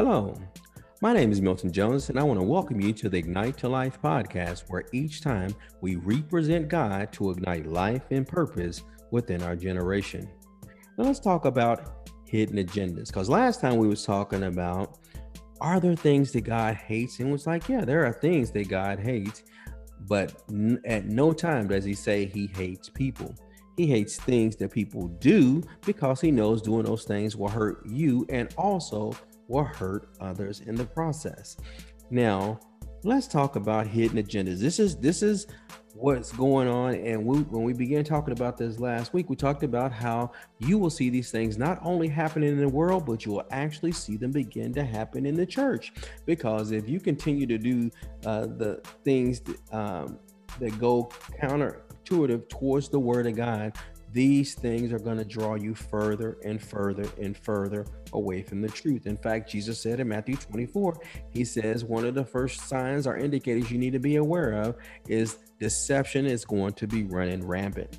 Hello, my name is Milton Jones, and I want to welcome you to the Ignite to Life podcast, where each time we represent God to ignite life and purpose within our generation. Now let's talk about hidden agendas, because last time we was talking about, are there things that God hates? And it was like, yeah, there are things that God hates, but at no time does he say he hates people. He hates things that people do because he knows doing those things will hurt you and also will hurt others in the process. Now, let's talk about hidden agendas. This is what's going on. And when we began talking about this last week, we talked about how you will see these things not only happening in the world, but you will actually see them begin to happen in the church. Because if you continue to do the things that go counterintuitive towards the Word of God, these things are going to draw you further and further and further away from the truth. In fact, Jesus said in Matthew 24, he says, one of the first signs or indicators you need to be aware of is deception is going to be running rampant.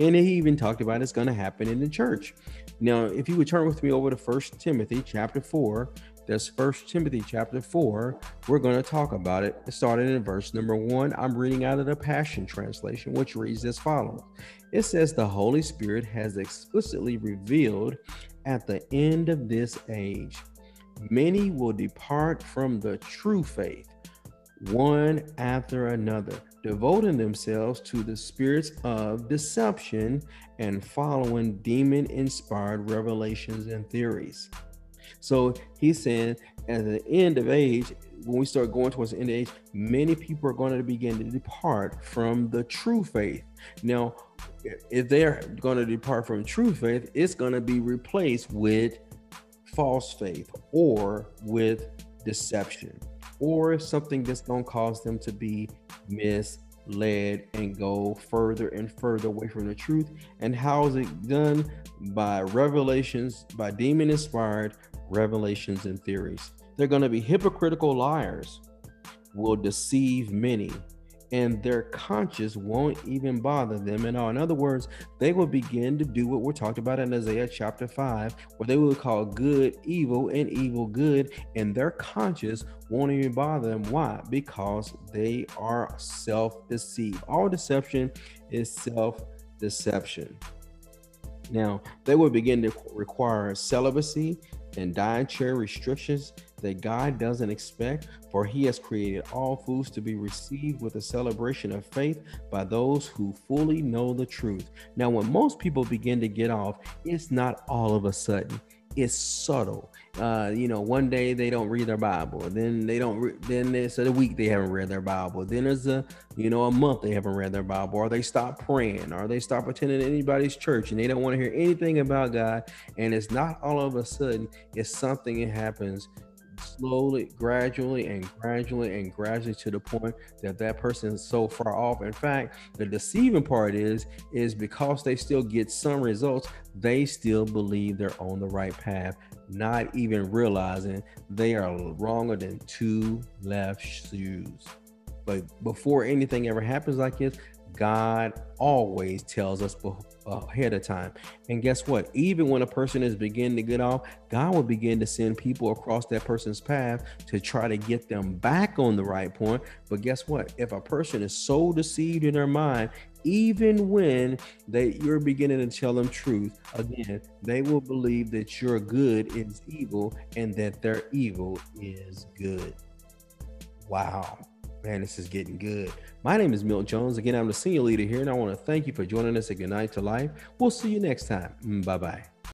And he even talked about it's going to happen in the church. Now, if you would turn with me over to 1 Timothy chapter 4, that's 1 Timothy chapter 4. We're going to talk about it, starting in verse number 1. I'm reading out of the Passion Translation, which reads as follows. It says, the Holy Spirit has explicitly revealed at the end of this age, many will depart from the true faith, one after another, devoting themselves to the spirits of deception and following demon-inspired revelations and theories. So he's saying at the end of age, when we start going towards the end of age, many people are going to begin to depart from the true faith. Now, if they're going to depart from true faith, it's going to be replaced with false faith or with deception or something that's going to cause them to be misled and go further and further away from the truth. And how is it done? By revelations, by demon-inspired revelations and theories. They're going to be hypocritical liars, will deceive many, and their conscience won't even bother them at all. In other words, they will begin to do what we're talking about in Isaiah chapter 5, where they will call good evil and evil good, and their conscience won't even bother them. Why? Because they are self-deceived. All deception is self-deception. Now, they will begin to require celibacy and dietary restrictions that God doesn't expect, for he has created all foods to be received with a celebration of faith by those who fully know the truth. Now, when most people begin to get off, it's not all of a sudden. It's subtle. One day they don't read their Bible, then they don't. Then there's a week they haven't read their Bible. Then there's a month they haven't read their Bible, or they stop praying, or they stop attending anybody's church, and they don't want to hear anything about God. And it's not all of a sudden. It's something that happens slowly, gradually to the point that person is so far off. In fact, the deceiving part is because they still get some results, they still believe they're on the right path, not even realizing they are wronger than two left shoes. But before anything ever happens like this, God always tells us ahead of time. And guess what? Even when a person is beginning to get off, God will begin to send people across that person's path to try to get them back on the right point. But guess what? If a person is so deceived in their mind, even when you're beginning to tell them truth, again, they will believe that your good is evil and that their evil is good. Wow. Man, this is getting good. My name is Milton Jones. Again, I'm the senior leader here, and I want to thank you for joining us at Ignite to Life. We'll see you next time. Bye-bye.